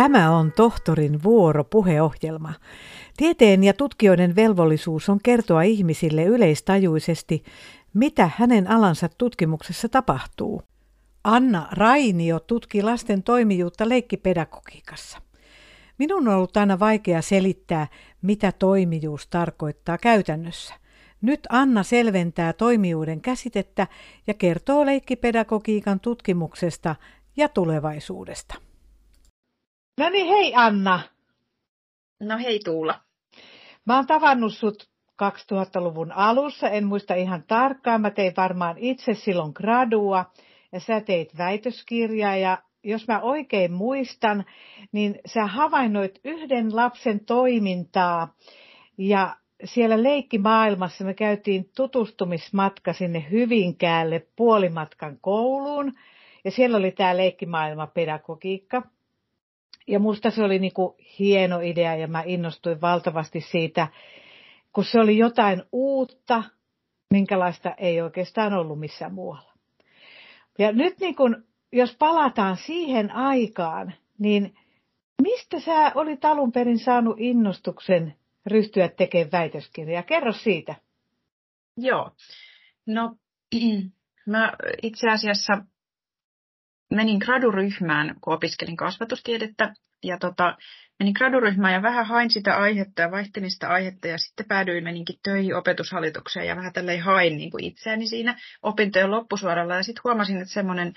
Tämä on tohtorin vuoropuheohjelma. Tieteen ja tutkijoiden velvollisuus on kertoa ihmisille yleistajuisesti, mitä hänen alansa tutkimuksessa tapahtuu. Anna Rainio tutki lasten toimijuutta leikkipedagogiikassa. Minun on ollut aina vaikea selittää, mitä toimijuus tarkoittaa käytännössä. Nyt Anna selventää toimijuuden käsitettä ja kertoo leikkipedagogiikan tutkimuksesta ja tulevaisuudesta. No niin, hei Anna. No hei Tuula. Mä oon tavannut sut 2000-luvun alussa, en muista ihan tarkkaan. Mä tein varmaan itse silloin gradua ja sä teit väitöskirjaa ja jos mä oikein muistan, niin sä havainnoit yhden lapsen toimintaa ja siellä leikkimaailmassa me käytiin tutustumismatka sinne Hyvinkäälle puolimatkan kouluun ja siellä oli tää leikkimaailmapedagogiikka. Ja musta se oli niinku hieno idea ja mä innostuin valtavasti siitä, kun se oli jotain uutta, minkälaista ei oikeastaan ollut missään muualla. Ja nyt niin kun, jos palataan siihen aikaan, niin mistä sä olit alun perin saanut innostuksen ryhtyä tekemään väitöskirjaa? Kerro siitä. Joo. No mä itse asiassa menin graduryhmään, kun opiskelin kasvatustiedettä. Ja menin graduryhmään ja vähän hain sitä aihetta ja vaihtelin sitä aihetta ja sitten meninkin töihin opetushallitukseen ja vähän tälleen hain niin kuin itseäni siinä opintojen loppusuoralla. Ja sitten huomasin, että semmoinen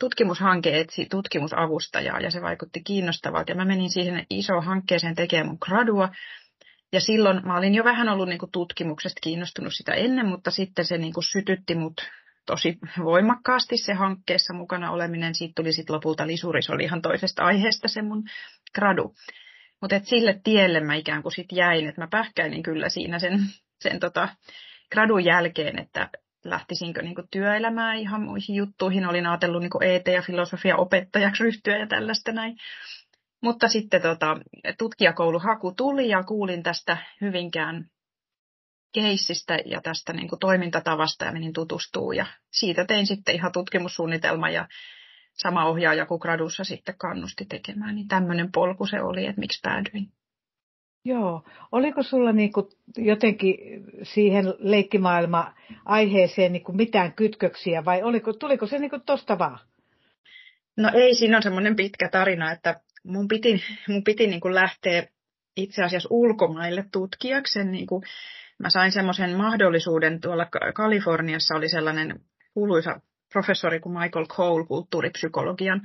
tutkimushanke etsi tutkimusavustajaa ja se vaikutti kiinnostavalta. Ja mä menin siihen isoon hankkeeseen tekemään mun gradua. Ja silloin mä olin jo vähän ollut niin kuin tutkimuksesta kiinnostunut sitä ennen, mutta sitten se niin kuin sytytti mut tosi voimakkaasti se hankkeessa mukana oleminen. Siitä tuli sitten lopulta lisuri, se oli ihan toisesta aiheesta se mun gradu. Mutta sille tielle mä ikään kuin sitten jäin, että mä pähkäilin kyllä siinä sen gradun jälkeen, että lähtisinkö niinku työelämään ihan muihin juttuihin. Olin ajatellut niinku ET ja filosofia opettajaksi ryhtyä ja tällaista näin. Mutta sitten tutkijakouluhaku tuli ja kuulin tästä Hyvinkään keissistä ja tästä niin kuin toimintatavasta ja menin tutustuu ja siitä tein sitten ihan tutkimussuunnitelman ja sama ohjaaja kuin gradussa sitten kannusti tekemään, niin tämmöinen polku se oli, että miksi päädyin. Joo, oliko sulla niin kuin jotenkin siihen leikkimaailma-aiheeseen niin kuin mitään kytköksiä vai tuliko se niin kuin tosta vaan? No ei, siinä on semmoinen pitkä tarina, että mun piti niin kuin lähteä itse asiassa ulkomaille tutkijakseen niin kuin mä sain semmoisen mahdollisuuden, tuolla Kaliforniassa oli sellainen kuuluisa professori kuin Michael Cole, kulttuuripsykologian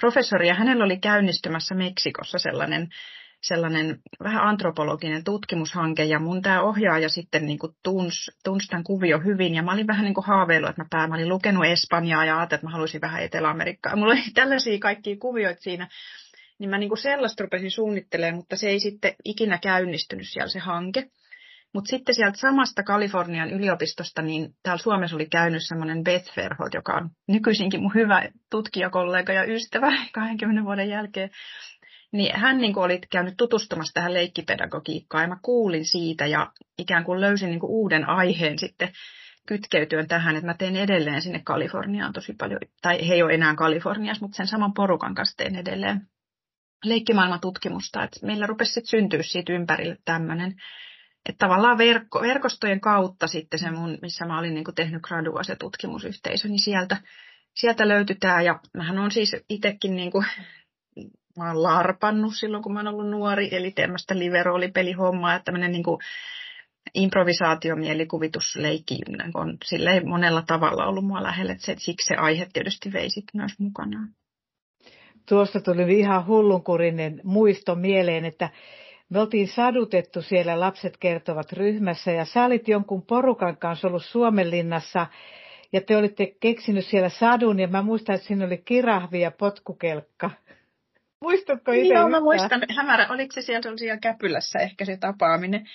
professori, ja hänellä oli käynnistymässä Meksikossa sellainen vähän antropologinen tutkimushanke, ja mun tämä ohjaaja sitten niin kuin tunsi tämän kuvion hyvin, ja mä olin vähän niin kuin haaveillut, että mä olin lukenut espanjaa, ja ajattelin, että mä haluaisin vähän Etelä-Amerikkaa. Mulla oli tällaisia kaikkia kuvioita siinä, niin mä niin kuin sellaista rupesin suunnittelemaan, mutta se ei sitten ikinä käynnistynyt siellä se hanke. Mutta sitten sieltä samasta Kalifornian yliopistosta, niin täällä Suomessa oli käynyt semmoinen Beth Ferholt, joka on nykyisinkin mun hyvä tutkijakollega ja ystävä 20 vuoden jälkeen. Niin hän niin kuin oli käynyt tutustumassa tähän leikkipedagogiikkaan ja mä kuulin siitä ja ikään kuin löysin niin kuin uuden aiheen sitten kytkeytyen tähän, että mä tein edelleen sinne Kaliforniaan tosi paljon, tai he ei ole enää Kaliforniassa, mutta sen saman porukan kanssa tein edelleen leikkimaailmatutkimusta, että meillä rupesi sitten syntyä siitä ympärille tämmöinen. Että tavallaan verkostojen kautta sitten se mun, missä mä olin niin kuin tehnyt gradua se tutkimusyhteisö, niin sieltä löytyi tämä. Ja mähän olen siis itsekin, niin kuin, mä olen larpannut silloin kun mä olen ollut nuori, eli tämmöistä liveroolipelihommaa, että tämmöinen niin kuin improvisaatiomielikuvitusleikki on silleen monella tavalla ollut mua lähellä, että siksi se aihe tietysti vei sitten myös mukanaan. Tuosta tuli ihan hullunkurinen muisto mieleen, että me oltiin sadutettu siellä Lapset kertovat ryhmässä ja sä olit jonkun porukan kanssa ollut Suomenlinnassa ja te olitte keksinyt siellä sadun ja mä muistan, että siinä oli kirahvi ja potkukelkka. Muistatko itse? Joo, mä muistan. Hämärä. Oliko se siellä Käpylässä ehkä se tapaaminen?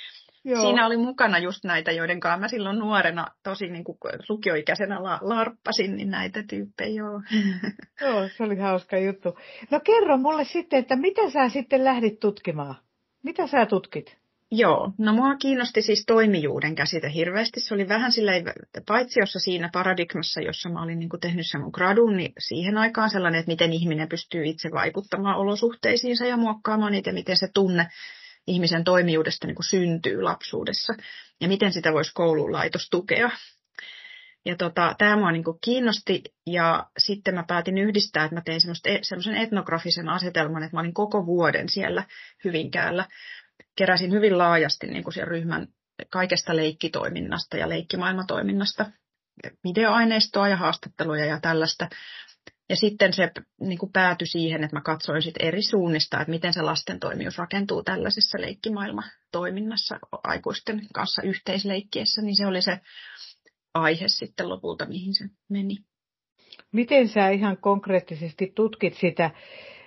Joo. Siinä oli mukana just näitä, joiden kanssa mä silloin nuorena tosi niin kuin lukioikäisenä larppasin, niin näitä tyyppejä, joo. Joo, se oli hauska juttu. No kerro mulle sitten, että mitä sä sitten lähdit tutkimaan? Mitä sä tutkit? Joo, no mua kiinnosti siis toimijuuden käsite hirveästi. Se oli vähän silleen, paitsi jossa siinä paradigmassa, jossa mä olin niin kuin tehnyt sen mun gradun, niin siihen aikaan sellainen, että miten ihminen pystyy itse vaikuttamaan olosuhteisiinsa ja muokkaamaan niitä, miten se tunne ihmisen toimijuudesta niin kuin syntyy lapsuudessa ja miten sitä voisi koulun laitos tukea. Ja tämä mua niin kuin kiinnosti ja sitten mä päätin yhdistää, että mä tein semmoisen etnografisen asetelman, että mä olin koko vuoden siellä Hyvinkäällä. Keräsin hyvin laajasti niin kuin siellä ryhmän kaikesta leikkitoiminnasta ja leikkimaailmatoiminnasta videoaineistoa ja haastatteluja ja tällaista. Ja sitten se niin kuin päätyi siihen, että mä katsoin sit eri suunnista, että miten se lasten toimijuus rakentuu tällaisessa leikkimaailmatoiminnassa aikuisten kanssa yhteisleikkiessä. Niin se oli se aihe sitten lopulta, mihin se meni. Miten sä ihan konkreettisesti tutkit sitä?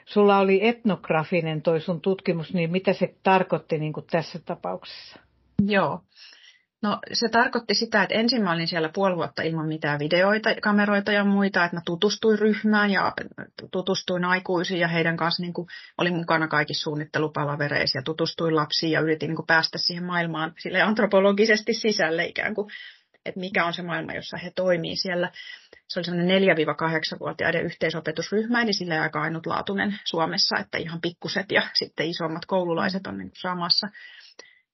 Sulla oli etnografinen toi sun tutkimus, niin mitä se tarkoitti niin kuin tässä tapauksessa? Joo. No se tarkoitti sitä, että ensin mä olin siellä puoli vuotta ilman mitään videoita, kameroita ja muita, että mä tutustuin ryhmään ja tutustuin aikuisiin ja heidän kanssa niin kuin, olin mukana kaikissa suunnittelupalavereissa ja tutustuin lapsiin ja yritin niin kuin päästä siihen maailmaan sille antropologisesti sisälle ikään kuin, että mikä on se maailma, jossa he toimii siellä. Se oli semmoinen 4-8-vuotiaiden yhteisopetusryhmä, eli sillä aika ainutlaatuinen Suomessa, että ihan pikkuset ja sitten isommat koululaiset on niin kuin samassa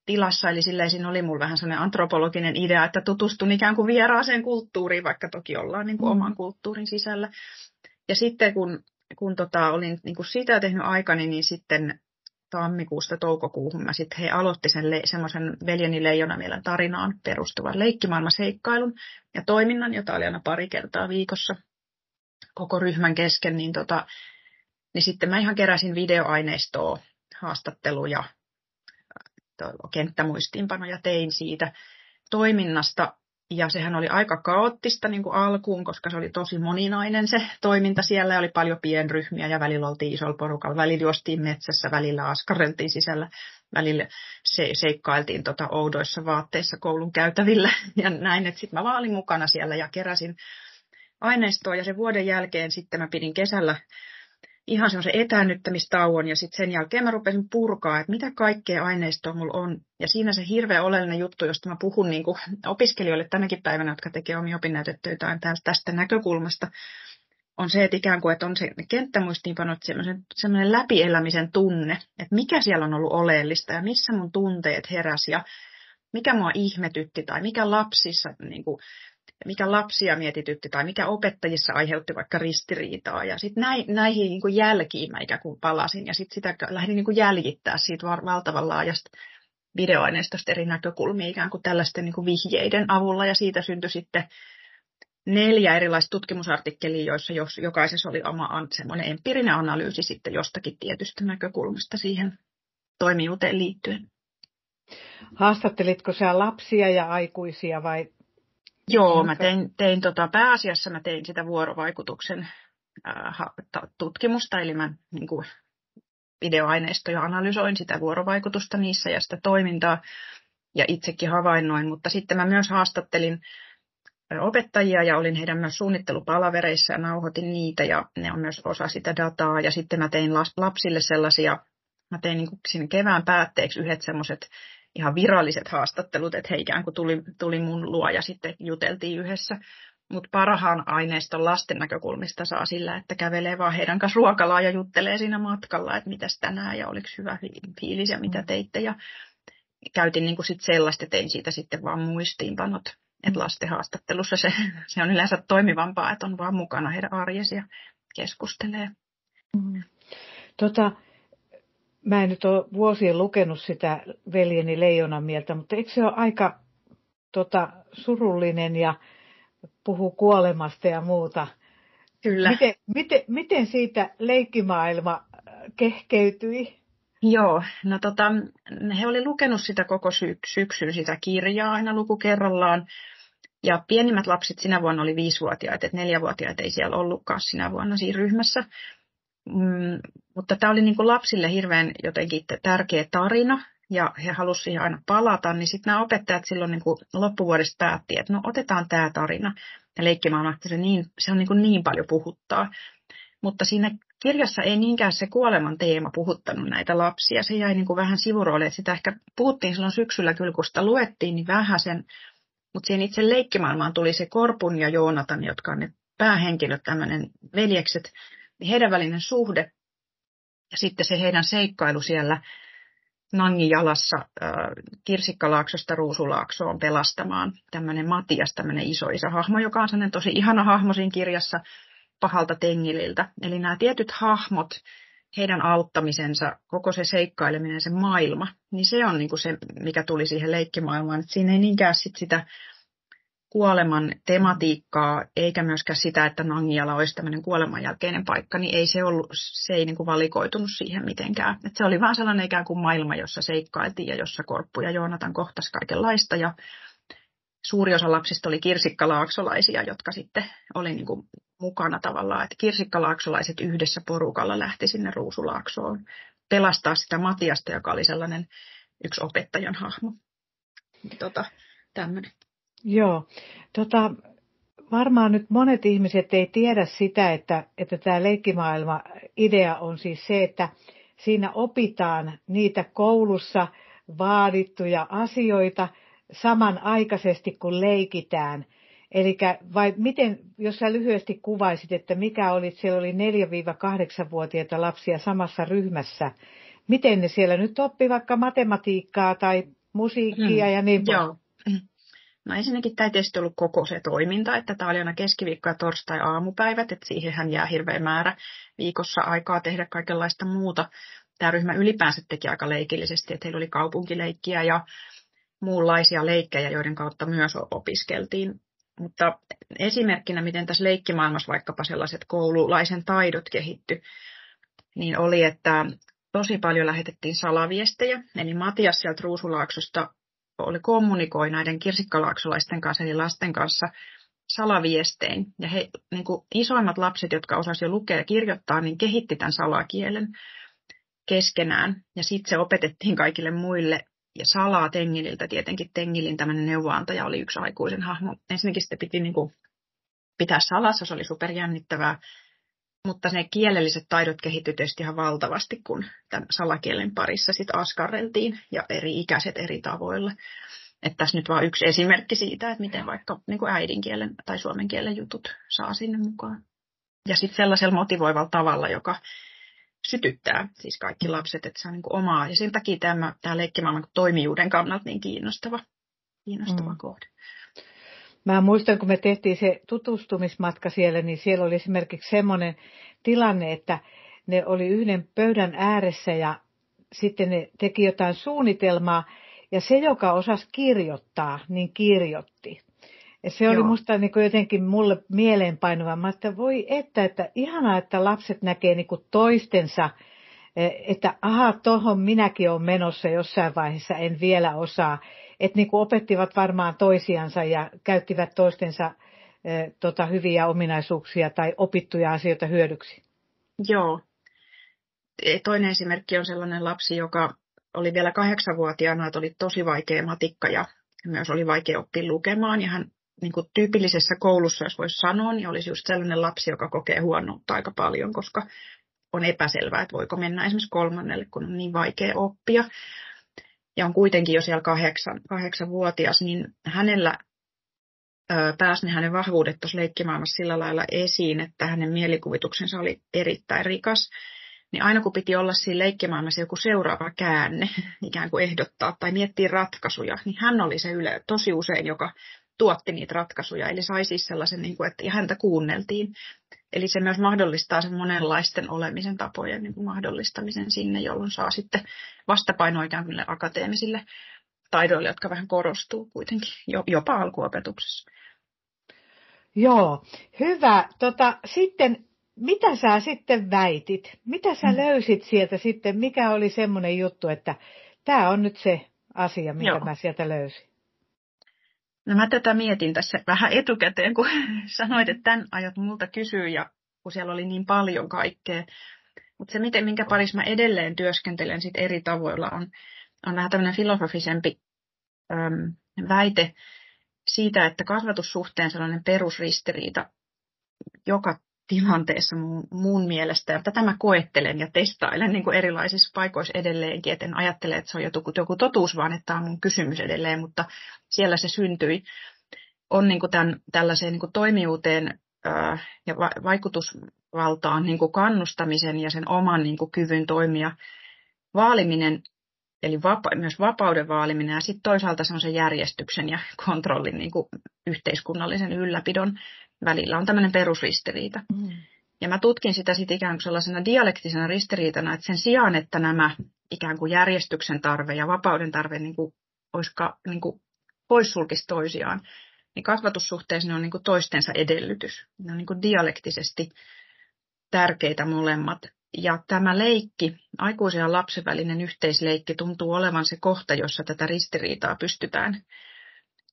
tilassa. Eli silleen siinä oli mulla vähän semmoinen antropologinen idea, että tutustun ikään kuin vieraaseen kulttuuriin, vaikka toki ollaan niin kuin oman kulttuurin sisällä. Ja sitten kun olin niin kuin sitä tehnyt aikani, niin sitten tammikuusta toukokuuhun mä sitten he aloitti semmoisen Veljeni Leijonamielen tarinaan perustuvan leikkimaailmaseikkailun ja toiminnan, jota oli aina pari kertaa viikossa koko ryhmän kesken, niin sitten mä ihan keräsin videoaineistoa, haastatteluja, kenttämuistiinpanoja tein siitä toiminnasta. Ja sehän oli aika kaoottista niin kuin alkuun, koska se oli tosi moninainen se toiminta siellä. Oli paljon pienryhmiä ja välillä oltiin isolla porukalla. Välillä juostiin metsässä, välillä askareltiin sisällä, välillä seikkailtiin oudoissa vaatteissa koulun käytävillä ja näin. Sitten mä vaan olin mukana siellä ja keräsin aineistoa ja sen vuoden jälkeen sitten mä pidin kesällä ihan semmoisen etäännyttämistauon ja sitten sen jälkeen mä rupesin purkaa, että mitä kaikkea aineistoa mulla on. Ja siinä se hirveän oleellinen juttu, josta mä puhun niin kuin opiskelijoille tänäkin päivänä, jotka tekee omia opinnäytetöitään tästä näkökulmasta, on se, että ikään kuin että on se kenttämuistiinpanot semmoinen läpielämisen tunne, että mikä siellä on ollut oleellista ja missä mun tunteet heräsi ja mikä mua ihmetytti tai mikä lapsissa niin kuin, mikä lapsia mietitytti tai mikä opettajissa aiheutti vaikka ristiriitaa. Ja sitten näihin niin kuin jälkiin mä ikään kuin palasin ja sitten sitä lähdin niin kuin jäljittää siitä valtavan laajasta videoaineistosta eri näkökulmia ikään kuin tällaisten niin kuin vihjeiden avulla. Ja siitä syntyi sitten 4 erilaista tutkimusartikkelia, joissa jokaisessa oli oma semmoinen empiirinen analyysi sitten jostakin tietystä näkökulmasta siihen toimijuuteen liittyen. Haastattelitko sä lapsia ja aikuisia vai? Joo, mä tein pääasiassa mä tein sitä vuorovaikutuksen tutkimusta, eli mä niin kuin videoaineistoja analysoin sitä vuorovaikutusta niissä ja sitä toimintaa ja itsekin havainnoin, mutta sitten mä myös haastattelin opettajia ja olin heidän myös suunnittelupalavereissa ja nauhoitin niitä ja ne on myös osa sitä dataa ja sitten mä tein lapsille sellaisia, mä tein niin kuin siinä kevään päätteeksi yhdet semmoiset ihan viralliset haastattelut, että he ikään kuin tuli mun luo ja sitten juteltiin yhdessä. Mutta parhaan aineiston lasten näkökulmista saa sillä, että kävelee vaan heidän kanssa ruokalaan ja juttelee siinä matkalla, että mitäs tänään ja oliko hyvä fiilis ja mitä teitte. Ja käytin niin kuin sit sellaista, tein siitä sitten vaan muistiinpanot. Että lasten haastattelussa se on yleensä toimivampaa, että on vaan mukana heidän arjesi ja keskustelee. Mä en nyt ole vuosien lukenut sitä Veljeni Leijonamieltä, mutta eikö se ole aika surullinen ja puhuu kuolemasta ja muuta? Kyllä. Miten siitä leikkimaailma kehkeytyi? Joo, no he oli lukenut sitä koko syksyn sitä kirjaa aina luku kerrallaan. Ja pienimmät lapset sinä vuonna oli 5-vuotiaita, että 4-vuotiaita ei siellä ollutkaan sinä vuonna siinä ryhmässä. Mutta tämä oli niin kuin lapsille hirveän jotenkin tärkeä tarina ja he halusivat siihen aina palata, niin sitten nämä opettajat silloin niin kuin loppuvuodesta päätti, että no otetaan tämä tarina ja leikkimaailma, että se on niin paljon puhuttaa. Mutta siinä kirjassa ei niinkään se kuoleman teema puhuttanut näitä lapsia. Se jäi niin kuin vähän sivuroille, että sitä ehkä puhuttiin silloin syksyllä kyllä, kun sitä luettiin, niin vähäsen. Mutta siihen itse leikkimaailmaan tuli se Korpun ja Joonatan, jotka on ne päähenkilöt, tämmöinen veljekset, heidän välinen suhde. Ja sitten se heidän seikkailu siellä Nangialassa Kirsikkalaaksosta Ruusulaaksoon pelastamaan tämmöinen Matias, tämmöinen isoisähahmo, joka on sellainen tosi ihana hahmo siinä kirjassa pahalta tengililtä. Eli nämä tietyt hahmot, heidän auttamisensa, koko se seikkaileminen, se maailma, niin se on niinku se, mikä tuli siihen leikkimaailmaan. Et siinä ei niinkään sit sitä kuoleman tematiikkaa, eikä myöskään sitä, että Nangiala olisi tämmöinen kuolemanjälkeinen paikka, niin ei se, ollut, se ei niinku valikoitunut siihen mitenkään. Et se oli vaan sellainen ikään kuin maailma, jossa seikkailtiin ja jossa Korppu ja Joonatan kohtasi kaikenlaista. Ja suuri osa lapsista oli kirsikkalaaksolaisia, jotka sitten oli niin kuin mukana tavallaan, että kirsikkalaaksolaiset yhdessä porukalla lähti sinne Ruusulaaksoon pelastaa sitä Matiasta, joka oli sellainen yksi opettajan hahmo. Tämmöinen. Joo. Varmaan nyt monet ihmiset ei tiedä sitä, että tämä leikkimaailma-idea on siis se, että siinä opitaan niitä koulussa vaadittuja asioita, samanaikaisesti kun leikitään. Eli vai miten, jos sä lyhyesti kuvaisit, että mikä oli, siellä oli 4-8-vuotiaita lapsia samassa ryhmässä. Miten ne siellä nyt oppi vaikka matematiikkaa tai musiikkia ja niin paljon? No ensinnäkin tämä ei tietysti ollut koko se toiminta, että tämä oli aina keskiviikko- ja torstai-aamupäivät, että siihenhän jää hirveä määrä viikossa aikaa tehdä kaikenlaista muuta. Tämä ryhmä ylipäänsä teki aika leikillisesti, että heillä oli kaupunkileikkiä ja muunlaisia leikkejä, joiden kautta myös opiskeltiin. Mutta esimerkkinä, miten tässä leikkimaailmassa vaikkapa sellaiset koululaisen taidot kehittyi, niin oli, että tosi paljon lähetettiin salaviestejä. Eli Matias sieltä Ruusulaaksosta kommunikoi näiden kirsikkalaaksolaisten kanssa, eli lasten kanssa, salaviestein. Ja he, niin kuin isoimmat lapset, jotka osasivat lukea ja kirjoittaa, niin kehitti tämän salakielen keskenään. Ja sitten se opetettiin kaikille muille. Ja salaa Tengililtä tietenkin. Tengilin tämmöinen neuvoantaja oli yksi aikuisen hahmo. Ensinnäkin sitä piti niin kuin pitää salassa, se oli superjännittävää. Mutta ne kielelliset taidot kehittyi tietysti ihan valtavasti, kun tämän salakielen parissa sitten askarreltiin ja eri ikäiset eri tavoilla. Että tässä nyt vaan yksi esimerkki siitä, että miten vaikka niin kuin äidinkielen tai suomen kielen jutut saa sinne mukaan. Ja sitten sellaisella motivoivalla tavalla, joka sytyttää siis kaikki lapset, että se on niin kuin omaa. Ja sen takia tämä leikkimaailman toimijuuden kannalta niin kiinnostava kohde. Mä muistan, kun me tehtiin se tutustumismatka siellä, niin siellä oli esimerkiksi semmoinen tilanne, että ne oli yhden pöydän ääressä ja sitten ne teki jotain suunnitelmaa. Ja se, joka osasi kirjoittaa, niin kirjoitti. Ja se oli musta niin kuin jotenkin mulle mieleenpainuva. Mä että voi että ihanaa, että lapset näkee niin kuin toistensa, että aha, tohon minäkin olen menossa jossain vaiheessa, en vielä osaa. Että niin kuin opettivat varmaan toisiansa ja käyttivät toistensa hyviä ominaisuuksia tai opittuja asioita hyödyksi. Joo. Toinen esimerkki on sellainen lapsi, joka oli vielä 8-vuotiaana, että oli tosi vaikea matikka ja myös oli vaikea oppia lukemaan. Ja hän niin kuin tyypillisessä koulussa, jos voisi sanoa, niin olisi just sellainen lapsi, joka kokee huonoutta aika paljon, koska on epäselvää, että voiko mennä esimerkiksi 3. kun on niin vaikea oppia. Ja on kuitenkin jo siellä 8-vuotias, niin hänellä pääsi ne hänen vahvuudet tuossa leikkimaailmassa sillä lailla esiin, että hänen mielikuvituksensa oli erittäin rikas. Niin aina kun piti olla siinä leikkimaailmassa joku seuraava käänne, ikään kuin ehdottaa tai miettiä ratkaisuja, niin hän oli se tosi usein, joka tuotti niitä ratkaisuja. Eli sai siis sellaisen, että häntä kuunneltiin. Eli se myös mahdollistaa sen monenlaisten olemisen tapojen mahdollistamisen sinne, jolloin saa sitten vastapainoa ikään kuin akateemisille taidoille, jotka vähän korostuu kuitenkin, jopa alkuopetuksessa. Joo, hyvä. Sitten mitä sä sitten väitit? Mitä sä löysit sieltä sitten? Mikä oli semmoinen juttu, että tämä on nyt se asia, mitä mä sieltä löysin? No mä tätä mietin tässä vähän etukäteen, kun sanoit, että tämän aiot multa kysyä, ja kun siellä oli niin paljon kaikkea. Mutta se, minkä parissa mä edelleen työskentelen sit eri tavoilla, on vähän tämmöinen filosofisempi väite siitä, että kasvatussuhteen sellainen perusristiriita joka tilanteessa mun mielestä. Ja tätä mä koettelen ja testailen niin kuin erilaisissa paikoissa edelleenkin, etten ajattele, että se on joku totuus, vaan että tämä on mun kysymys edelleen, mutta siellä se syntyi. On niin kuin tällaiseen niin kuin toimijuuteen ja vaikutusvaltaan niin kuin kannustamisen ja sen oman niin kuin kyvyn toimia vaaliminen, eli myös vapauden vaaliminen, ja sitten toisaalta se on se järjestyksen ja kontrollin niin kuin yhteiskunnallisen ylläpidon välillä on tämmöinen perusristiriita. Mm. Ja mä tutkin sitä sitten ikään kuin sellaisena dialektisena ristiriitana, että sen sijaan, että nämä ikään kuin järjestyksen tarve ja vapauden tarve niin kuin, niin kuin poissulkisi toisiaan, niin kasvatussuhteessa ne on niin kuin toistensa edellytys. Ne on niin kuin dialektisesti tärkeitä molemmat. Ja tämä leikki, aikuisen ja lapsen välinen yhteisleikki, tuntuu olevan se kohta, jossa tätä ristiriitaa pystytään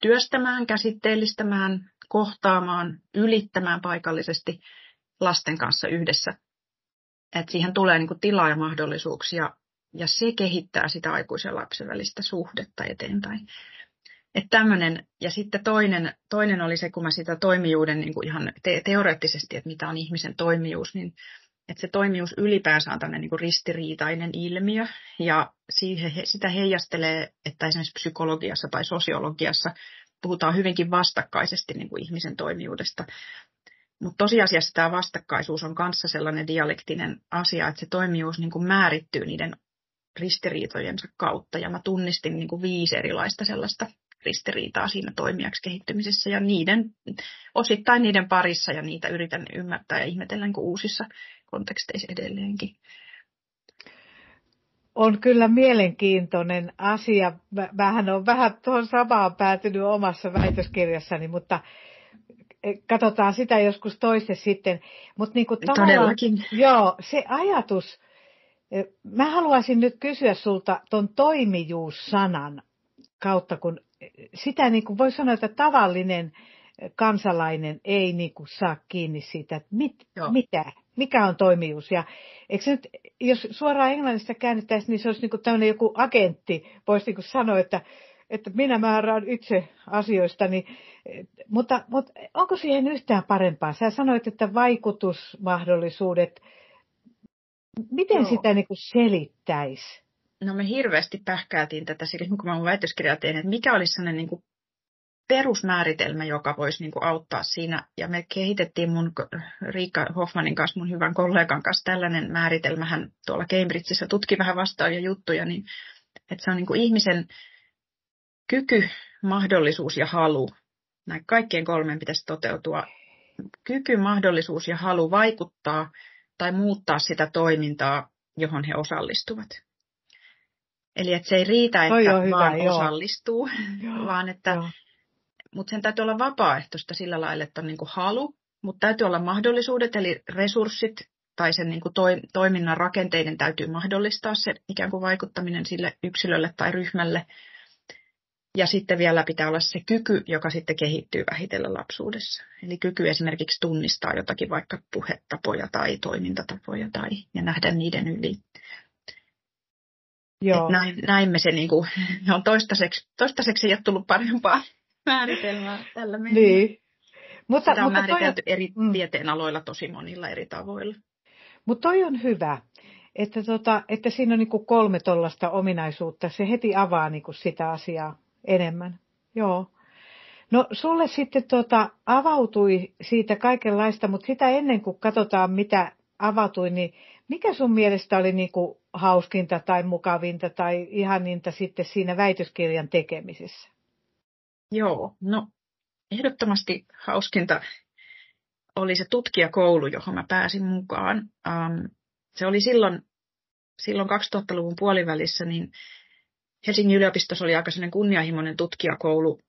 työstämään, käsitteellistämään, kohtaamaan, ylittämään paikallisesti lasten kanssa yhdessä. Et siihen tulee niin kuin tilaa ja mahdollisuuksia, ja se kehittää sitä aikuisen ja lapsen välistä suhdetta eteenpäin. Että ja sitten toinen oli se, kun mä sitä toimijuuden niin kuin ihan teoreettisesti, että mitä on ihmisen toimijuus, niin että se toimijuus ylipäänsä on tämmöinen niin kuin ristiriitainen ilmiö, ja sitä heijastelee, että esimerkiksi psykologiassa tai sosiologiassa puhutaan hyvinkin vastakkaisesti niin kuin ihmisen toimijuudesta. Mutta tosiasiassa tämä vastakkaisuus on kanssa sellainen dialektinen asia, että se toimijuus niin kuin määrittyy niiden ristiriitojensa kautta, ja mä tunnistin niin kuin 5 erilaista sellaista ristiriitaa siinä toimijaksi kehittymisessä ja osittain niiden parissa, ja niitä yritän ymmärtää ja ihmetellä niin kuin uusissa konteksteissa edelleenkin. On kyllä mielenkiintoinen asia. Mähän on vähän tuohon samaan päätynyt omassa väitöskirjassani, mutta katsotaan sitä joskus toiste sitten. Mut niin kuin todellakin. Joo, se ajatus. Mä haluaisin nyt kysyä sulta ton toimijuussanan kautta, kun sitä niin kuin voi sanoa, että tavallinen kansalainen ei niin kuin saa kiinni siitä, että mikä on toimijuus. Ja eikö se nyt, jos suoraan englannista käännettäisiin, niin se olisi niin kuin tämmöinen joku agentti, voisi niin kuin sanoa, että minä määrään itse asioistani. Mutta onko siihen yhtään parempaa? Sä sanoit, että vaikutusmahdollisuudet, miten sitä niin kuin selittäisi? No me hirveästi pähkäätiin tätä silloin, kun mä mun väitöskirjaa tein, että mikä olisi sellainen niin kuin perusmääritelmä, joka voisi niin kuin auttaa siinä. Ja me kehitettiin mun Riikka Hoffmannin kanssa, mun hyvän kollegan kanssa, tällainen määritelmä. Hän tuolla Cambridgeissa tutki vähän vastaavia juttuja, niin että se on niin kuin ihmisen kyky, mahdollisuus ja halu. Näin kaikkien 3 pitäisi toteutua. Kyky, mahdollisuus ja halu vaikuttaa tai muuttaa sitä toimintaa, johon he osallistuvat. Eli että se ei riitä, että vaan osallistuu, vaan että, mutta sen täytyy olla vapaaehtoista sillä lailla, että on niin kuin halu, mutta täytyy olla mahdollisuudet, eli resurssit tai sen niin kuin toiminnan rakenteiden täytyy mahdollistaa se ikään kuin vaikuttaminen sille yksilölle tai ryhmälle. Ja sitten vielä pitää olla se kyky, joka sitten kehittyy vähitellen lapsuudessa. Eli kyky esimerkiksi tunnistaa jotakin vaikka puhetapoja tai toimintatapoja tai, ja nähdä niiden yli. Joo. Näin me se niin kuin, on toistaiseksi ei ole tullut parempaa määritelmää tällä mennä. Niin. Sitä on määritelty eri tieteenaloilla tosi monilla eri tavoilla. Mutta toi on hyvä, että siinä on niin kuin 3 tollaista ominaisuutta. Se heti avaa niin kuin sitä asiaa enemmän. Joo. No sulle sitten avautui siitä kaikenlaista, mutta sitä ennen kuin katsotaan mitä avautui, niin mikä sun mielestä oli niin kuin hauskinta tai mukavinta tai ihaninta sitten siinä väitöskirjan tekemisessä? Joo, no ehdottomasti hauskinta oli se tutkijakoulu, johon mä pääsin mukaan. Se oli silloin 2000-luvun puolivälissä, niin Helsingin yliopistossa oli aika sellainen kunnianhimoinen tutkijakoulu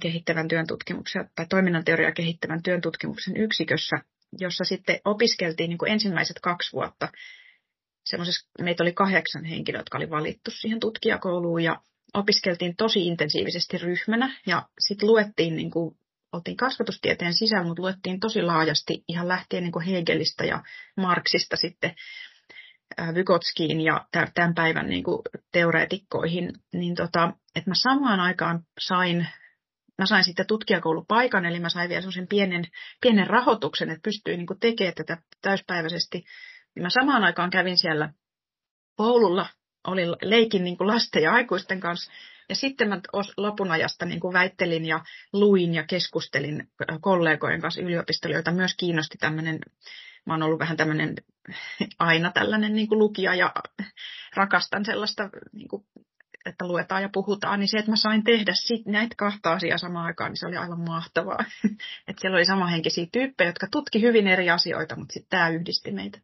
kehittävän työn tutkimuksen tai toiminnanteoriaa kehittävän työn tutkimuksen yksikössä, jossa sitten opiskeltiin niin kuin ensimmäiset 2 vuotta. Meitä oli 8 henkilöä, jotka oli valittu siihen tutkijakouluun, ja opiskeltiin tosi intensiivisesti ryhmänä, ja sitten luettiin, niin kuin, oltiin kasvatustieteen sisällä, mutta luettiin tosi laajasti ihan lähtien niin kuin Hegelistä ja Marxista sitten Vygotskiin ja tämän päivän niin kuin teoreetikkoihin, niin että mä samaan aikaan sain mä sain sitten tutkijakoulupaikan, eli mä sain vielä semmoisen pienen rahoituksen, että pystyi niin kuin tekemään tätä täyspäiväisesti. Ja mä samaan aikaan kävin siellä koululla, olin leikin niin kuin lasten ja aikuisten kanssa. Ja sitten mä lopun ajasta niin kuin väittelin ja luin ja keskustelin kollegojen kanssa yliopistolla, joita myös kiinnosti tämmöinen, mä oon ollut vähän tämmöinen aina tällainen niin kuin lukija ja rakastan sellaista, niin kuin, että luetaan ja puhutaan, niin se, että mä sain tehdä näitä kahta asiaa samaan aikaan, niin se oli aivan mahtavaa. Että siellä oli samanhenkisiä tyyppejä, jotka tutki hyvin eri asioita, mutta sitten tämä yhdisti meitä.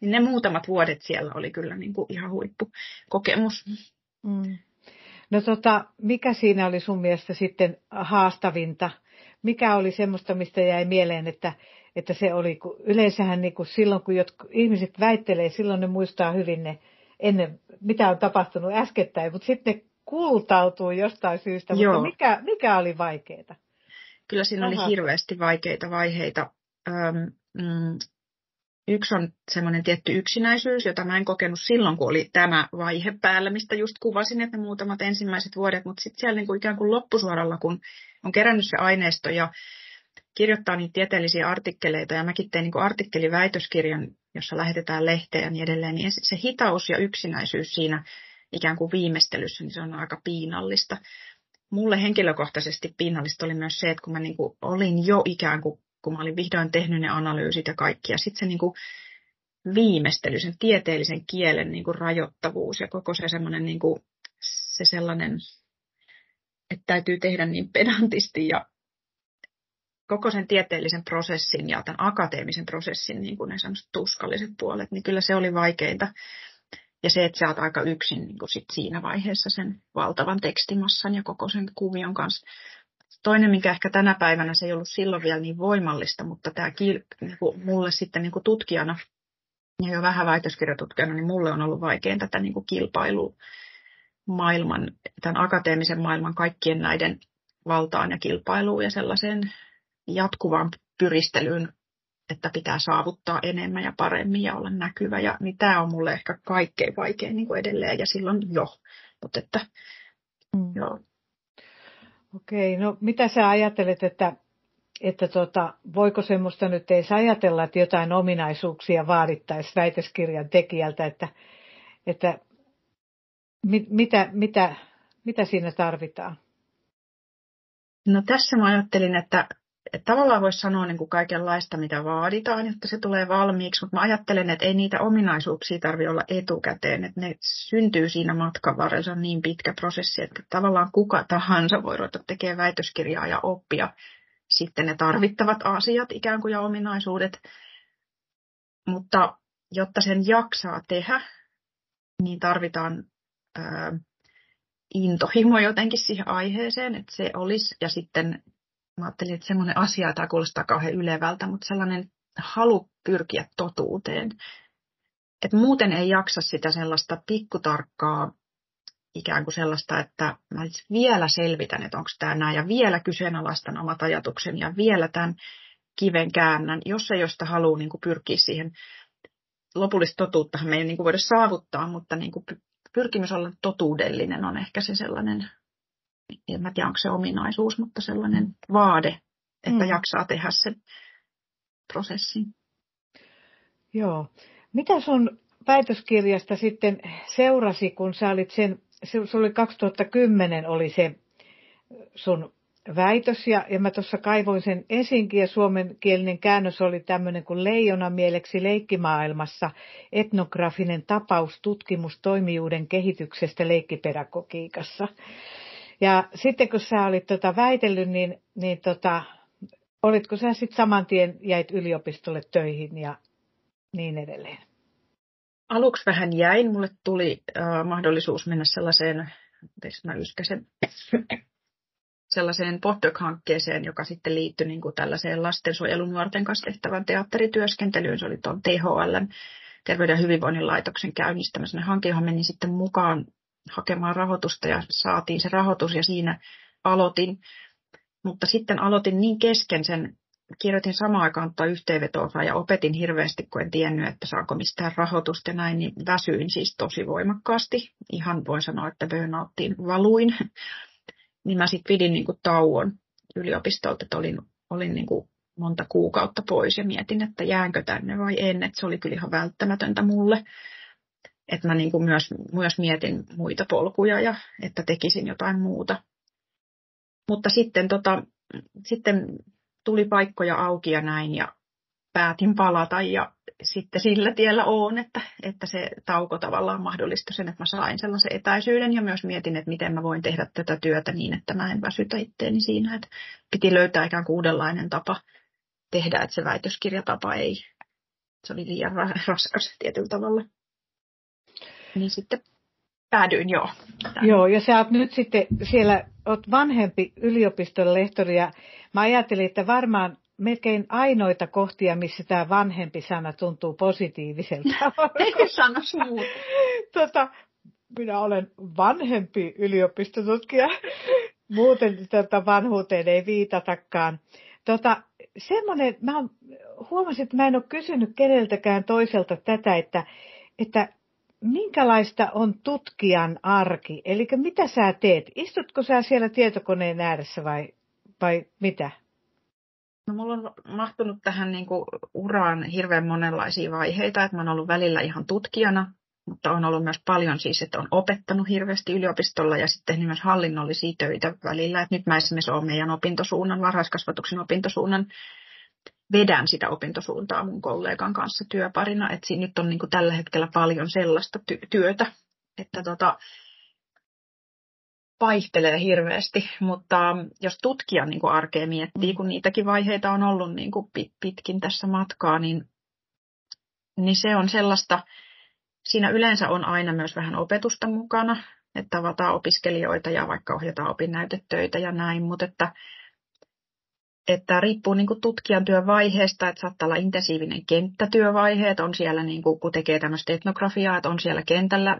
Niin ne muutamat vuodet siellä oli kyllä niin kuin ihan huippukokemus. Mm. No mikä siinä oli sun mielestä sitten haastavinta? Mikä oli semmoista, mistä jäi mieleen, että se oli, kun yleensähän niin kuin silloin, kun ihmiset väittelee, silloin ne muistaa hyvin ne ennen, mitä on tapahtunut äskettäin, mutta sitten ne kultautuu jostain syystä. Joo. Mutta mikä oli vaikeaa? Kyllä siinä oli hirveästi vaikeita vaiheita. Yksi on semmoinen tietty yksinäisyys, jota mä en kokenut silloin, kun oli tämä vaihe päällä, mistä just kuvasin, että muutamat ensimmäiset vuodet, mutta sitten siellä niin kuin ikään kuin loppusuoralla, kun on kerännyt se aineisto ja kirjoittaa niitä tieteellisiä artikkeleita, ja mäkin tein niin kuin artikkeliväitöskirjan, jossa lähetetään lehteen ja niin edelleen, niin se hitaus ja yksinäisyys siinä ikään kuin viimeistelyssä, niin se on aika piinallista. Mulle henkilökohtaisesti piinallista oli myös se, että kun mä niin kuin olin jo ikään kuin, kun mä olin vihdoin tehnyt ne analyysit ja kaikki, ja sitten se niin kuin viimeistely, sen tieteellisen kielen niin kuin rajoittavuus ja koko se semmoinen, niin kuin, se sellainen, että täytyy tehdä niin pedantisti ja koko sen tieteellisen prosessin ja tämän akateemisen prosessin niin kuin ne sellaiset tuskalliset puolet, niin kyllä se oli vaikeinta. Ja se, että sä oot aika yksin niin kuin sit siinä vaiheessa sen valtavan tekstimassan ja koko sen kuvion kanssa. Toinen, mikä ehkä tänä päivänä, se ei ollut silloin vielä niin voimallista, mutta tämä mulle sitten niin kuin tutkijana ja jo vähän väitöskirjatutkijana, niin mulle on ollut vaikein tätä niin kuin kilpailumaailman, tämän akateemisen maailman kaikkien näiden valtaan ja kilpailuun ja sellaiseen jatkuvaan pyristelyyn, että pitää saavuttaa enemmän ja paremmin ja olla näkyvä. Ja, niin tämä on mulle ehkä kaikkein vaikein niin kuin edelleen ja silloin jo. Mutta että, joo. Okei, no mitä sä ajattelet, että voiko semmoista nyt ei ajatella, että jotain ominaisuuksia vaadittaisiin väitöskirjan tekijältä, mitä siinä tarvitaan? No tässä mä ajattelin, että tavallaan voisi sanoa niin kuin kaikenlaista, mitä vaaditaan, jotta se tulee valmiiksi, mutta mä ajattelen, että ei niitä ominaisuuksia tarvitse olla etukäteen, että ne syntyy siinä matkan varrella, se on niin pitkä prosessi, että tavallaan kuka tahansa voi ruveta tekemään väitöskirjaa ja oppia sitten ne tarvittavat asiat ikään kuin ja ominaisuudet, mutta jotta sen jaksaa tehdä, niin tarvitaan intohimo jotenkin siihen aiheeseen, että se olisi ja sitten mä ajattelin, että semmoinen asia, tämä kuulostaa kauhean ylevältä, mutta sellainen halu pyrkiä totuuteen. Että muuten ei jaksa sitä sellaista pikkutarkkaa, ikään kuin sellaista, että mä vielä selvitän, että onko tämä näin, ja vielä kyseenalaistan omat ajatukseni, ja vielä tämän kiven käännän, jos ei josta halua niin kuin pyrkiä siihen. Lopullista totuuttahan me ei niin kuin voida saavuttaa, mutta niin kuin pyrkimys olla totuudellinen on ehkä se sellainen. En mä tiedä, onko se ominaisuus, mutta sellainen vaade, että jaksaa tehdä sen prosessin. Joo. Mitä sun väitöskirjasta sitten seurasi, kun sä olit sulla oli 2010 oli se sun väitös, ja mä tuossa kaivoin sen esiinkin, ja suomenkielinen käännös oli tämmöinen kuin Leijonamieleksi leikkimaailmassa, etnografinen tapaustutkimus toimijuuden kehityksestä leikkipedagogiikassa. Ja sitten kun sä olit väitellyt, niin olitko sä sitten saman tien jäit yliopistolle töihin ja niin edelleen? Aluksi vähän jäin. Mulle tuli mahdollisuus mennä sellaiseen postdoc-hankkeeseen, joka sitten liittyi niin kuin tällaiseen lastensuojelun nuorten kanssa tehtävän teatterityöskentelyyn. Se oli tuon THL:n Terveyden ja hyvinvoinnin laitoksen käynnistämisen hanke, johon menin sitten mukaan hakemaan rahoitusta ja saatiin se rahoitus ja siinä aloitin. Mutta sitten aloitin niin kesken sen, kirjoitin samaan aikaan yhteenvetoa ja opetin hirveästi, kun en tiennyt, että saanko mistään rahoitusta ja näin, niin väsyin siis tosi voimakkaasti. Ihan voin sanoa, että burnouttiin valuin. Niin mä sitten pidin niinku tauon yliopistolta, että olin niin kuin monta kuukautta pois ja mietin, että jäänkö tänne vai en. Että se oli kyllä ihan välttämätöntä mulle. Että mä niin kuin myös mietin muita polkuja ja että tekisin jotain muuta. Mutta sitten, sitten tuli paikkoja auki ja näin ja päätin palata ja sitten sillä tiellä olen, että se tauko tavallaan mahdollistui sen, että mä sain sellaisen etäisyyden ja myös mietin, että miten mä voin tehdä tätä työtä niin, että mä en väsytä itteeni siinä. Että piti löytää ikään kuin uudenlainen tapa tehdä, että se väitöskirjatapa ei, se oli liian raskas tietyllä tavalla. Niin sitten päädyin joo. Joo, ja sä oot nyt sitten siellä, oot vanhempi yliopiston lehtori ja mä ajattelin, että varmaan melkein ainoita kohtia, missä tämä vanhempi sana tuntuu positiiviselta. Eikö sano sinua? Minä olen vanhempi yliopistotutkija. Muuten vanhuuteen ei viitatakaan. Semmoinen, mä huomasin, että mä en ole kysynyt keneltäkään toiselta tätä, että minkälaista on tutkijan arki? Eli mitä sä teet? Istutko sä siellä tietokoneen ääressä vai mitä? No, mulla on mahtunut tähän niin kuin uraan hirveän monenlaisia vaiheita, että mä oon ollut välillä ihan tutkijana, mutta on ollut myös paljon siis, että on opettanut hirveästi yliopistolla ja sitten tehnyt myös hallinnollisia töitä välillä. Että nyt mä esimerkiksi olen meidän opintosuunnan, varhaiskasvatuksen opintosuunnan, vedän sitä opintosuuntaa mun kollegan kanssa työparina, että nyt on niin kuin tällä hetkellä paljon sellaista työtä, että vaihtelee hirveästi, mutta jos tutkijan niin kuin arkea miettii, kun niitäkin vaiheita on ollut niin kuin pitkin tässä matkaa, niin se on sellaista, siinä yleensä on aina myös vähän opetusta mukana, että tavataan opiskelijoita ja vaikka ohjataan opinnäytetöitä ja näin, mutta että riippuu niin kuin tutkijan työvaiheesta, että saattaa olla intensiivinen kenttätyövaihe, että on siellä, niin kuin, kun tekee tämmöistä etnografiaa, että on siellä kentällä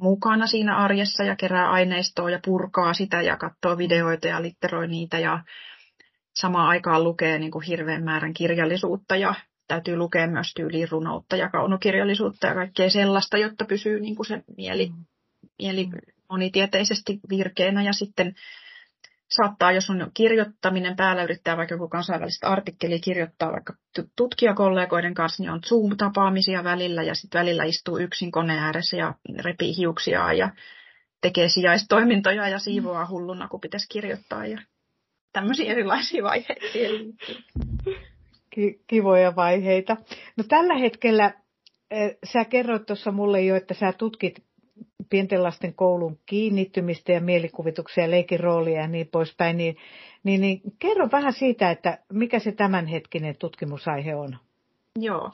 mukana siinä arjessa ja kerää aineistoa ja purkaa sitä ja katsoo videoita ja litteroi niitä ja samaan aikaan lukee niin kuin hirveän määrän kirjallisuutta ja täytyy lukea myös tyyliin runoutta ja kaunokirjallisuutta ja kaikkea sellaista, jotta pysyy niin kuin se mieli monitieteisesti virkeänä ja sitten saattaa, jos on kirjoittaminen päällä, yrittää vaikka joku kansainvälistä artikkelia kirjoittaa vaikka tutkijakollegoiden kanssa, niin on Zoom-tapaamisia välillä ja sitten välillä istuu yksin koneen ääressä ja repii hiuksiaan ja tekee sijaistoimintoja ja siivoaa hulluna, kun pitäisi kirjoittaa ja tämmöisiä erilaisia vaiheita. Kivoja vaiheita. No tällä hetkellä sä kerroit tuossa mulle jo, että sä tutkit pienten lasten koulun kiinnittymistä ja mielikuvituksia, leikin roolia ja niin poispäin, niin kerro vähän siitä, että mikä se tämänhetkinen tutkimusaihe on. Joo.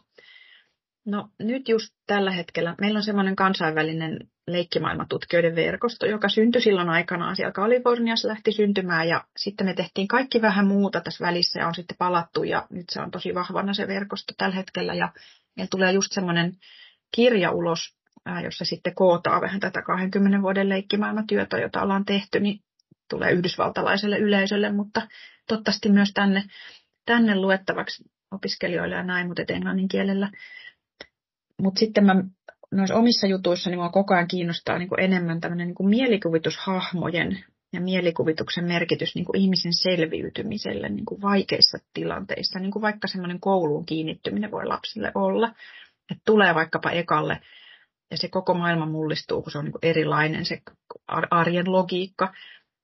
No nyt just tällä hetkellä meillä on semmoinen kansainvälinen leikkimaailmatutkijoiden verkosto, joka syntyi silloin aikanaan siellä Kaliforniassa, lähti syntymään ja sitten me tehtiin kaikki vähän muuta tässä välissä ja on sitten palattu ja nyt se on tosi vahvana se verkosto tällä hetkellä ja meillä tulee just semmoinen kirja ulos, jossa sitten kootaan vähän tätä 20 vuoden leikkimaailmatyötä, jota ollaan tehty, niin tulee yhdysvaltalaiselle yleisölle, mutta toivottavasti myös tänne luettavaksi opiskelijoille ja näin, mutta englannin kielellä. Mutta sitten mä noissa omissa jutuissa, niin mua koko ajan kiinnostaa niin kuin enemmän tämmöinen niin kuin mielikuvitushahmojen ja mielikuvituksen merkitys niin kuin ihmisen selviytymiselle niin kuin vaikeissa tilanteissa, niin kuin vaikka semmoinen kouluun kiinnittyminen voi lapsille olla, että tulee vaikkapa ekalle. Ja se koko maailma mullistuu, kun se on niin kuin erilainen se arjen logiikka.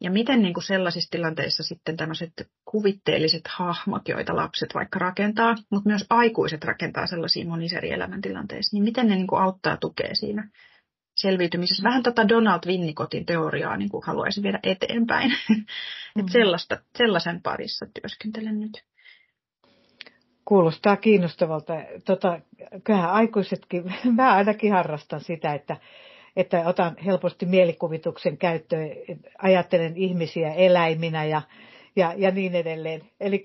Ja miten niin kuin sellaisissa tilanteissa sitten tämmöiset kuvitteelliset hahmot, joita lapset vaikka rakentaa, mutta myös aikuiset rakentaa sellaisia monissa eri elämäntilanteissa, niin miten ne niin kuin auttaa ja tukee siinä selviytymisessä. Vähän Donald Winnicottin teoriaa niin kuin haluaisin viedä eteenpäin. Että sellaisen parissa työskentelen nyt. Kuulostaa kiinnostavalta. Kyllähän aikuisetkin, mä ainakin harrastan sitä, että otan helposti mielikuvituksen käyttöön, ajattelen ihmisiä eläiminä ja niin edelleen. Eli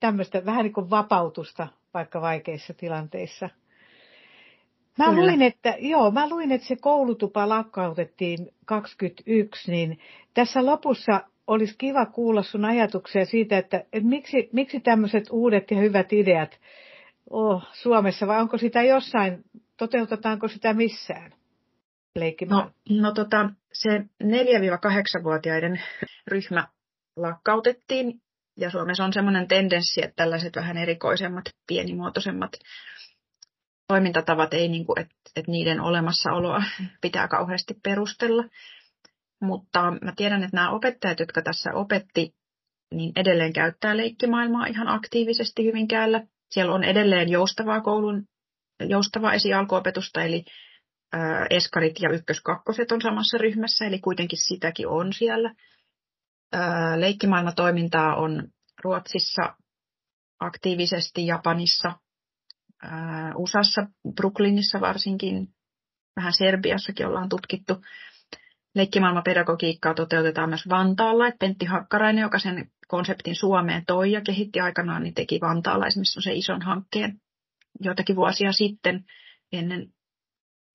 tämmöistä vähän niin kuin vapautusta vaikka vaikeissa tilanteissa. Mä luin, että se koulutupa lakkautettiin 2021, niin tässä lopussa olisi kiva kuulla sun ajatuksia siitä, että miksi tämmöiset uudet ja hyvät ideat on Suomessa, vai onko sitä jossain, toteutetaanko sitä missään? Se 4-8-vuotiaiden ryhmä lakkautettiin. Ja Suomessa on semmoinen tendenssi, että tällaiset vähän erikoisemmat, pienimuotoisemmat toimintatavat ei niin kuin, että niiden olemassaoloa pitää kauheasti perustella. Mutta mä tiedän, että nämä opettajat, jotka tässä opetti, niin edelleen käyttää leikkimaailmaa ihan aktiivisesti Hyvinkäällä. Siellä on edelleen joustavaa esialkuopetusta, eli eskarit ja ykköskakkoset on samassa ryhmässä, eli kuitenkin sitäkin on siellä. Leikkimaailmatoimintaa on Ruotsissa aktiivisesti, Japanissa, USAssa, Brukliinissa varsinkin, vähän Serbiassakin ollaan tutkittu. Leikkimaailmapedagogiikkaa toteutetaan myös Vantaalla. Pentti Hakkarainen, joka sen konseptin Suomeen toi ja kehitti aikanaan, niin teki Vantaalla esimerkiksi sen ison hankkeen joitakin vuosia sitten ennen,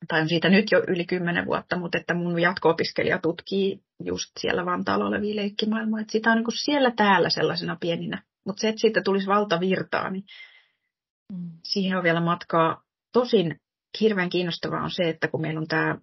tai on siitä nyt jo yli 10 vuotta, mutta että mun jatko-opiskelija tutkii just siellä Vantaalla olevia leikkimaailmoja. Että sitä on niin kuin siellä täällä sellaisena pieninä, mutta se, että siitä tulisi valtavirtaa, niin siihen on vielä matkaa. Tosin hirveän kiinnostavaa on se, että kun meillä on tämä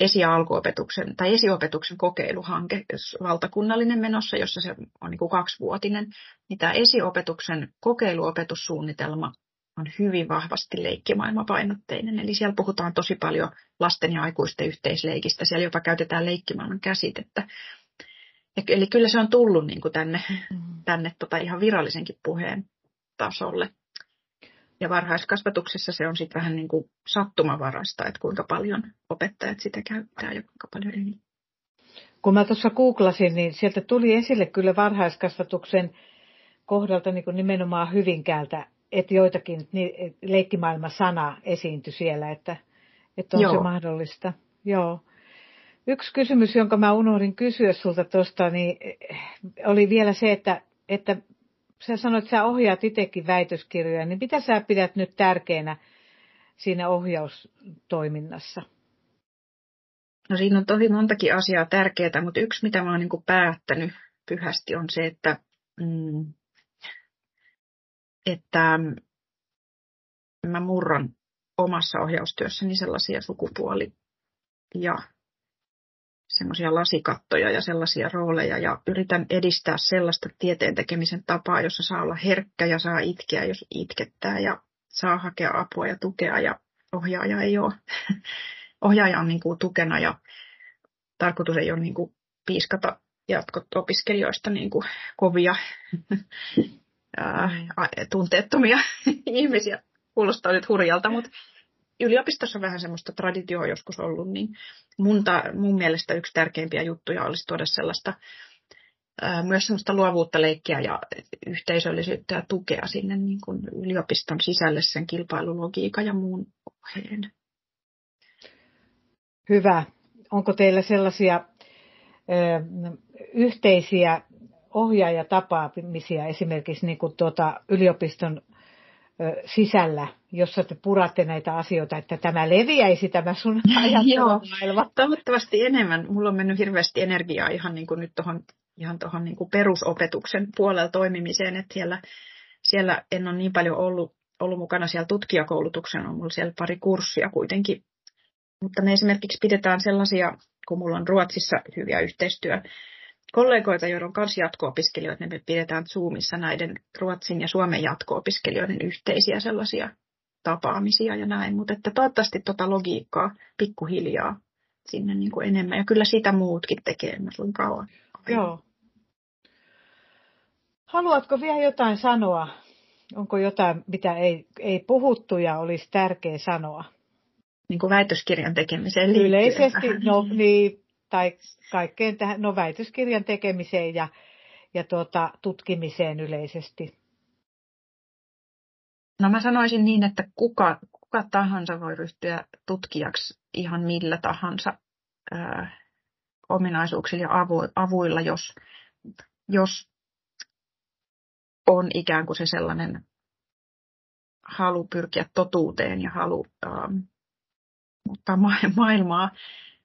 esiopetuksen tai esiopetuksen kokeiluhanke valtakunnallinen menossa, jossa se on niin kuin 2-vuotinen, niin tämä esiopetuksen kokeiluopetussuunnitelma on hyvin vahvasti leikkimaailmapainotteinen. Eli siellä puhutaan tosi paljon lasten ja aikuisten yhteisleikistä. Siellä jopa käytetään leikkimaailman käsitettä. Eli kyllä se on tullut niin kuin tänne ihan virallisenkin puheen tasolle. Ja varhaiskasvatuksessa se on sitten vähän niin kuin sattumavaraista, että kuinka paljon opettajat sitä käyttää ja kuinka paljon ei. Kun mä tuossa googlasin, niin sieltä tuli esille kyllä varhaiskasvatuksen kohdalta niin kuin nimenomaan Hyvinkäältä, että joitakin leikkimaailma-sana esiintyi siellä, että on Joo. se mahdollista. Joo. Yksi kysymys, jonka mä unohdin kysyä sulta tuosta, niin oli vielä se, että sä sanoit, että sä ohjaat itsekin väitöskirjoja, niin mitä sä pidät nyt tärkeänä siinä ohjaustoiminnassa? No siinä on tosi montakin asiaa tärkeää, mutta yksi, mitä mä oon niin kuin päättänyt pyhästi, on se, että mä murran omassa ohjaustyössäni sellaisia sukupuoli- ja semmoisia lasikattoja ja sellaisia rooleja, ja yritän edistää sellaista tieteen tekemisen tapaa, jossa saa olla herkkä ja saa itkeä, jos itkettää, ja saa hakea apua ja tukea, ja ohjaaja ei ole. Ohjaaja on niin kuin tukena, ja tarkoitus ei ole niin kuin piiskata jatko-opiskelijoista niin kuin kovia tunteettomia ihmisiä. Kuulostaa nyt hurjalta, mutta yliopistossa vähän semmoista traditioa joskus ollut, niin mun mielestä yksi tärkeimpiä juttuja olisi tuoda sellaista, myös semmoista luovuutta, leikkiä ja yhteisöllisyyttä ja tukea sinne niin kuin yliopiston sisälle sen kilpailulogiikan ja muun ohjeen. Hyvä. Onko teillä sellaisia yhteisiä ohjaajatapaamisia esimerkiksi niin kuin yliopiston sisällä, jossa te puratte näitä asioita, että tämä leviäisi, tämä sun ajattelumaailma? Toivottavasti enemmän. Mulla on mennyt hirveästi energiaa ihan niin kuin nyt tuohon niin kuin perusopetuksen puolella toimimiseen, että siellä en ole niin paljon ollut mukana siellä tutkijakoulutuksen, on mulla siellä pari kurssia kuitenkin. Mutta me esimerkiksi pidetään sellaisia, kun mulla on Ruotsissa hyviä yhteistyökollegoita, joiden on kanssa jatko-opiskelijoita, niin me pidetään Zoomissa näiden Ruotsin ja Suomen jatko-opiskelijoiden yhteisiä sellaisia tapaamisia ja näin. Mutta että toivottavasti logiikkaa pikkuhiljaa sinne niin kuin enemmän. Ja kyllä sitä muutkin tekee, mä luin kauan. Joo. Haluatko vielä jotain sanoa? Onko jotain, mitä ei puhuttu ja olisi tärkeä sanoa? Niin kuin väitöskirjan tekemiseen liittyen. Yleisesti, no niin. Tai kaikkeen tähän, no väitöskirjan tekemiseen ja tutkimiseen yleisesti. No mä sanoisin niin, että kuka tahansa voi ryhtyä tutkijaksi ihan millä tahansa ominaisuuksilla ja avuilla, jos on ikään kuin se sellainen halu pyrkiä totuuteen ja halu muuttaa maailmaa.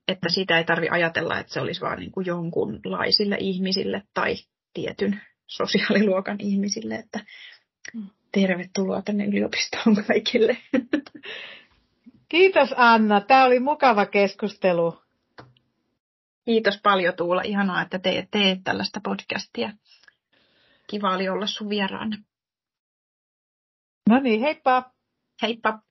Että sitä ei tarvitse ajatella, että se olisi vaan niin kuin jonkunlaisille ihmisille tai tietyn sosiaaliluokan ihmisille. Että tervetuloa tänne yliopistoon kaikille. Kiitos Anna. Tämä oli mukava keskustelu. Kiitos paljon Tuula, ihanaa, että teet tällaista podcastia. Kiva oli olla sun vieraana. No niin, heippa! Heippa!